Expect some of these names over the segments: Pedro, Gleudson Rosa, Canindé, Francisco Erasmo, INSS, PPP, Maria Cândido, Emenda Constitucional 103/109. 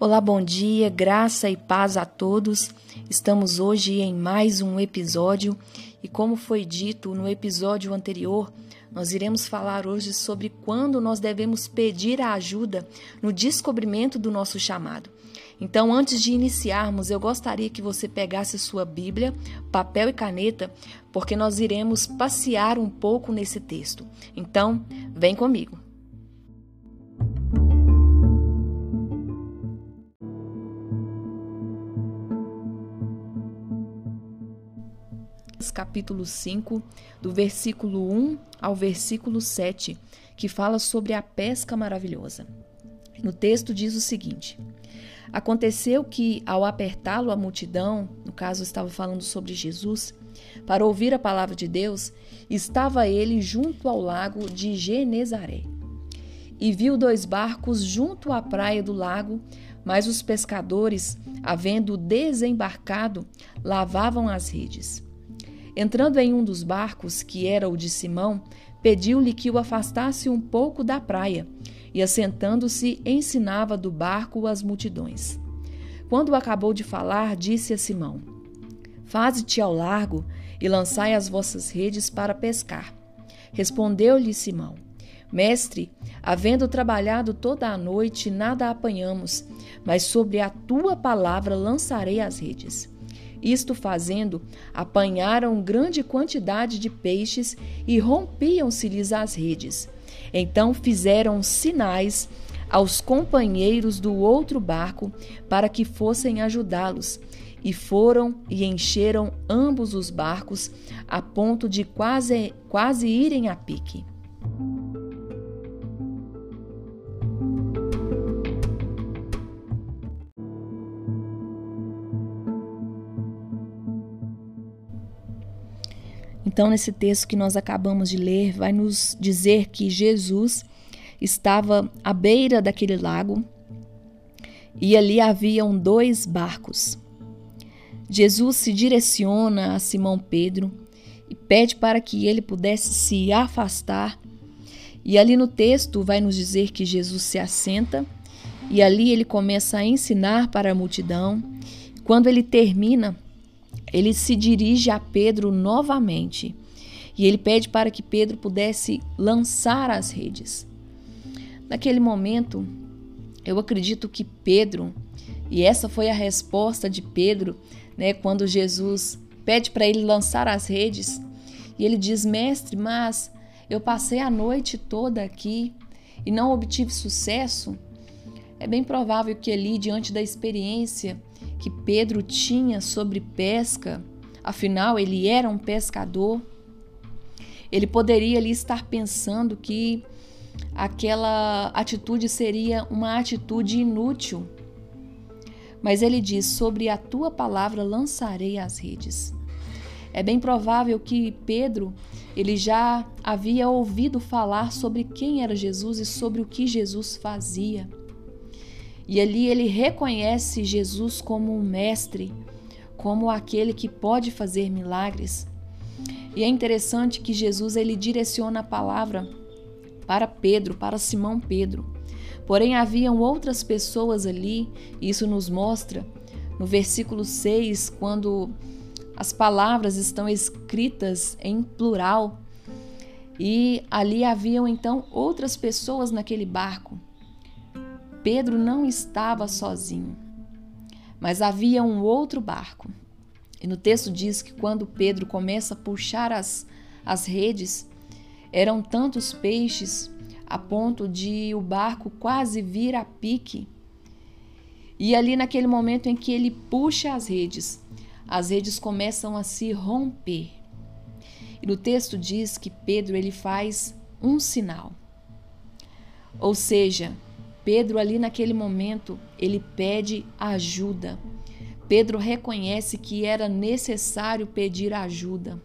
Olá, bom dia, graça e paz a todos. Estamos hoje em mais um episódio e, como foi dito no episódio anterior, nós iremos falar hoje sobre quando nós devemos pedir a ajuda no descobrimento do nosso chamado. Então, antes de iniciarmos, eu gostaria que você pegasse sua Bíblia, papel e caneta, porque nós iremos passear um pouco nesse texto. Então, vem comigo. Capítulo 5, do versículo 1 ao versículo 7, que fala sobre a pesca maravilhosa. No texto diz o seguinte: aconteceu que, ao apertá-lo a multidão, no caso estava falando sobre Jesus, para ouvir a palavra de Deus, estava ele junto ao lago de Genezaré. E viu dois barcos junto à praia do lago, mas os pescadores, havendo desembarcado, lavavam as redes. Entrando em um dos barcos, que era o de Simão, pediu-lhe que o afastasse um pouco da praia, e assentando-se, ensinava do barco as multidões. Quando acabou de falar, disse a Simão: faze-te ao largo e lançai as vossas redes para pescar. Respondeu-lhe Simão: mestre, havendo trabalhado toda a noite, nada apanhamos, mas sobre a tua palavra lançarei as redes. Isto fazendo, apanharam grande quantidade de peixes e rompiam-se-lhes as redes. Então fizeram sinais aos companheiros do outro barco para que fossem ajudá-los, e foram e encheram ambos os barcos a ponto de quase irem a pique. Então, nesse texto que nós acabamos de ler, vai nos dizer que Jesus estava à beira daquele lago e ali haviam dois barcos. Jesus se direciona a Simão Pedro e pede para que ele pudesse se afastar. E ali no texto vai nos dizer que Jesus se assenta e ali ele começa a ensinar para a multidão. Quando ele termina, ele se dirige a Pedro novamente e ele pede para que Pedro pudesse lançar as redes. Naquele momento, eu acredito que Pedro, e essa foi a resposta de Pedro, quando Jesus pede para ele lançar as redes, e ele diz: mestre, mas eu passei a noite toda aqui e não obtive sucesso. É bem provável que ali, diante da experiência que Pedro tinha sobre pesca, afinal ele era um pescador, ele poderia ali estar pensando que aquela atitude seria uma atitude inútil. Mas ele diz: sobre a tua palavra lançarei as redes. É bem provável que Pedro, ele já havia ouvido falar sobre quem era Jesus e sobre o que Jesus fazia. E ali ele reconhece Jesus como um mestre, como aquele que pode fazer milagres. E é interessante que Jesus, ele direciona a palavra para Pedro, para Simão Pedro. Porém, haviam outras pessoas ali, e isso nos mostra no versículo 6, quando as palavras estão escritas em plural. E ali haviam então outras pessoas naquele barco. Pedro não estava sozinho, mas havia um outro barco. E no texto diz que quando Pedro começa a puxar as redes, eram tantos peixes a ponto de o barco quase vir a pique. E ali naquele momento em que ele puxa as redes começam a se romper. E no texto diz que Pedro, ele faz um sinal. Ou seja, Pedro ali naquele momento, ele pede ajuda. Pedro reconhece que era necessário pedir ajuda.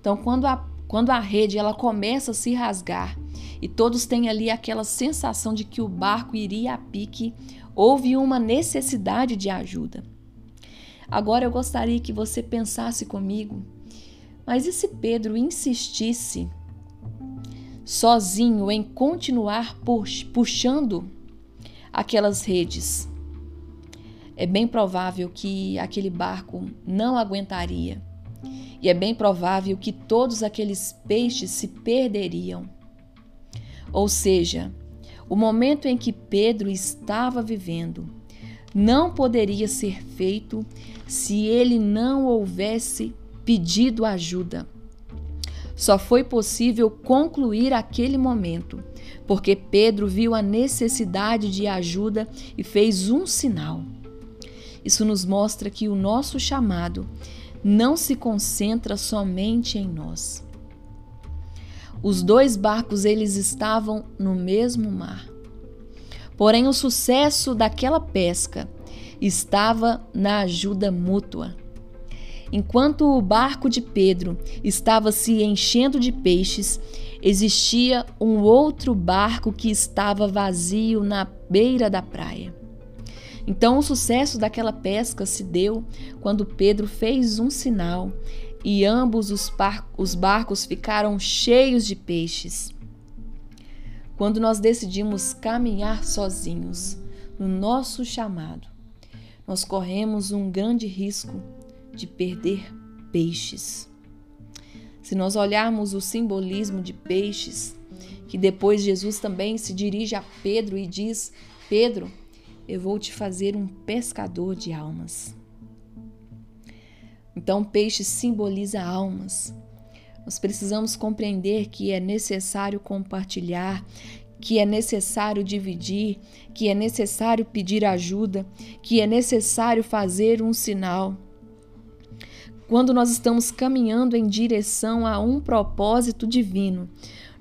Então, quando a rede ela começa a se rasgar e todos têm ali aquela sensação de que o barco iria a pique, houve uma necessidade de ajuda. Agora eu gostaria que você pensasse comigo, mas e se Pedro insistisse sozinho em continuar puxando aquelas redes. É bem provável que aquele barco não aguentaria. E é bem provável que todos aqueles peixes se perderiam. Ou seja, o momento em que Pedro estava vivendo não poderia ser feito se ele não houvesse pedido ajuda. Só foi possível concluir aquele momento, porque Pedro viu a necessidade de ajuda e fez um sinal. Isso nos mostra que o nosso chamado não se concentra somente em nós. Os dois barcos, eles estavam no mesmo mar. Porém, o sucesso daquela pesca estava na ajuda mútua. Enquanto o barco de Pedro estava se enchendo de peixes, existia um outro barco que estava vazio na beira da praia. Então, o sucesso daquela pesca se deu quando Pedro fez um sinal e ambos os barcos ficaram cheios de peixes. Quando nós decidimos caminhar sozinhos no nosso chamado, nós corremos um grande risco de perder peixes. Se nós olharmos o simbolismo de peixes, que depois Jesus também se dirige a Pedro e diz: Pedro, eu vou te fazer um pescador de almas. Então, peixe simboliza almas. Nós precisamos compreender que é necessário compartilhar, que é necessário dividir, que é necessário pedir ajuda, que é necessário fazer um sinal. Quando nós estamos caminhando em direção a um propósito divino,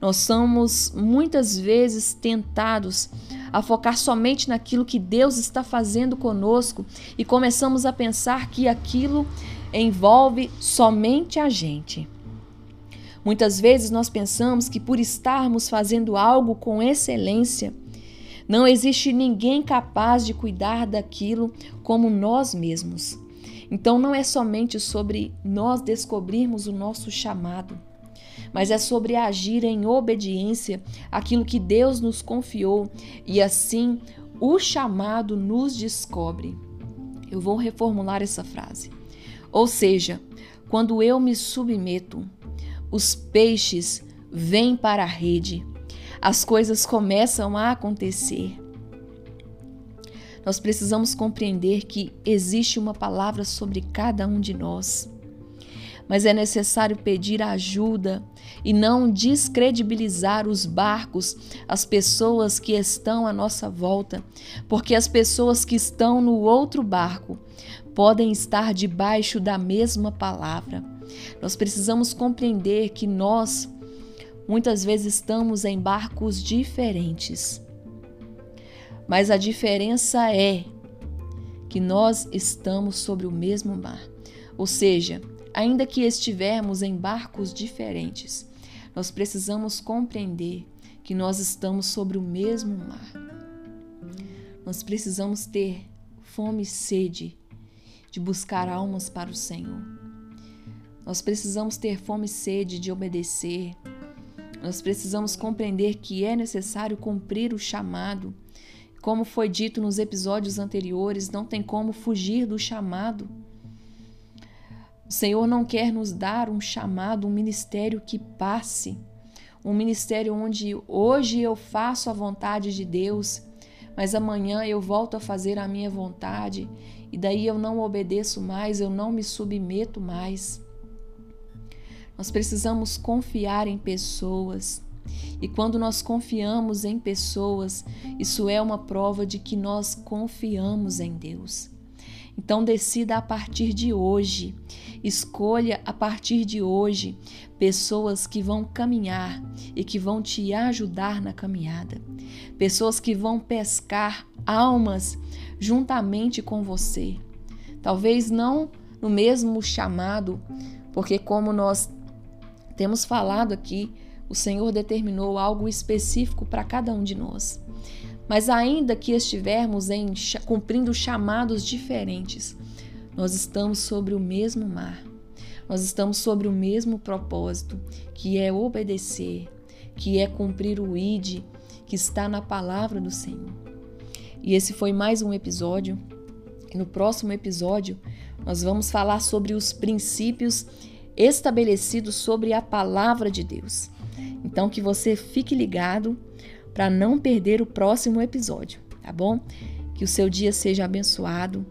nós somos muitas vezes tentados a focar somente naquilo que Deus está fazendo conosco e começamos a pensar que aquilo envolve somente a gente. Muitas vezes nós pensamos que por estarmos fazendo algo com excelência, não existe ninguém capaz de cuidar daquilo como nós mesmos. Então não é somente sobre nós descobrirmos o nosso chamado, mas é sobre agir em obediência àquilo que Deus nos confiou e assim o chamado nos descobre. Eu vou reformular essa frase. Ou seja, quando eu me submeto, os peixes vêm para a rede, as coisas começam a acontecer. Nós precisamos compreender que existe uma palavra sobre cada um de nós. Mas é necessário pedir ajuda e não descredibilizar os barcos, as pessoas que estão à nossa volta, porque as pessoas que estão no outro barco podem estar debaixo da mesma palavra. Nós precisamos compreender que nós, muitas vezes, estamos em barcos diferentes. Mas a diferença é que nós estamos sobre o mesmo mar. Ou seja, ainda que estivermos em barcos diferentes, nós precisamos compreender que nós estamos sobre o mesmo mar. Nós precisamos ter fome e sede de buscar almas para o Senhor. Nós precisamos ter fome e sede de obedecer. Nós precisamos compreender que é necessário cumprir o chamado. Como foi dito nos episódios anteriores, não tem como fugir do chamado. O Senhor não quer nos dar um chamado, um ministério que passe, um ministério onde hoje eu faço a vontade de Deus, mas amanhã eu volto a fazer a minha vontade e daí eu não obedeço mais, eu não me submeto mais. Nós precisamos confiar em pessoas e quando nós confiamos em pessoas, isso é uma prova de que nós confiamos em Deus. Então decida a partir de hoje, escolha a partir de hoje pessoas que vão caminhar e que vão te ajudar na caminhada. Pessoas que vão pescar almas juntamente com você. Talvez não no mesmo chamado, porque como nós temos falado aqui, o Senhor determinou algo específico para cada um de nós. Mas ainda que estivermos cumprindo chamados diferentes, nós estamos sobre o mesmo mar. Nós estamos sobre o mesmo propósito, que é obedecer, que é cumprir o ID, que está na palavra do Senhor. E esse foi mais um episódio. E no próximo episódio, nós vamos falar sobre os princípios estabelecidos sobre a palavra de Deus. Então, que você fique ligado para não perder o próximo episódio, tá bom? Que o seu dia seja abençoado,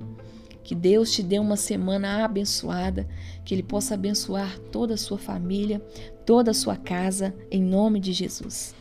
que Deus te dê uma semana abençoada, que Ele possa abençoar toda a sua família, toda a sua casa, em nome de Jesus.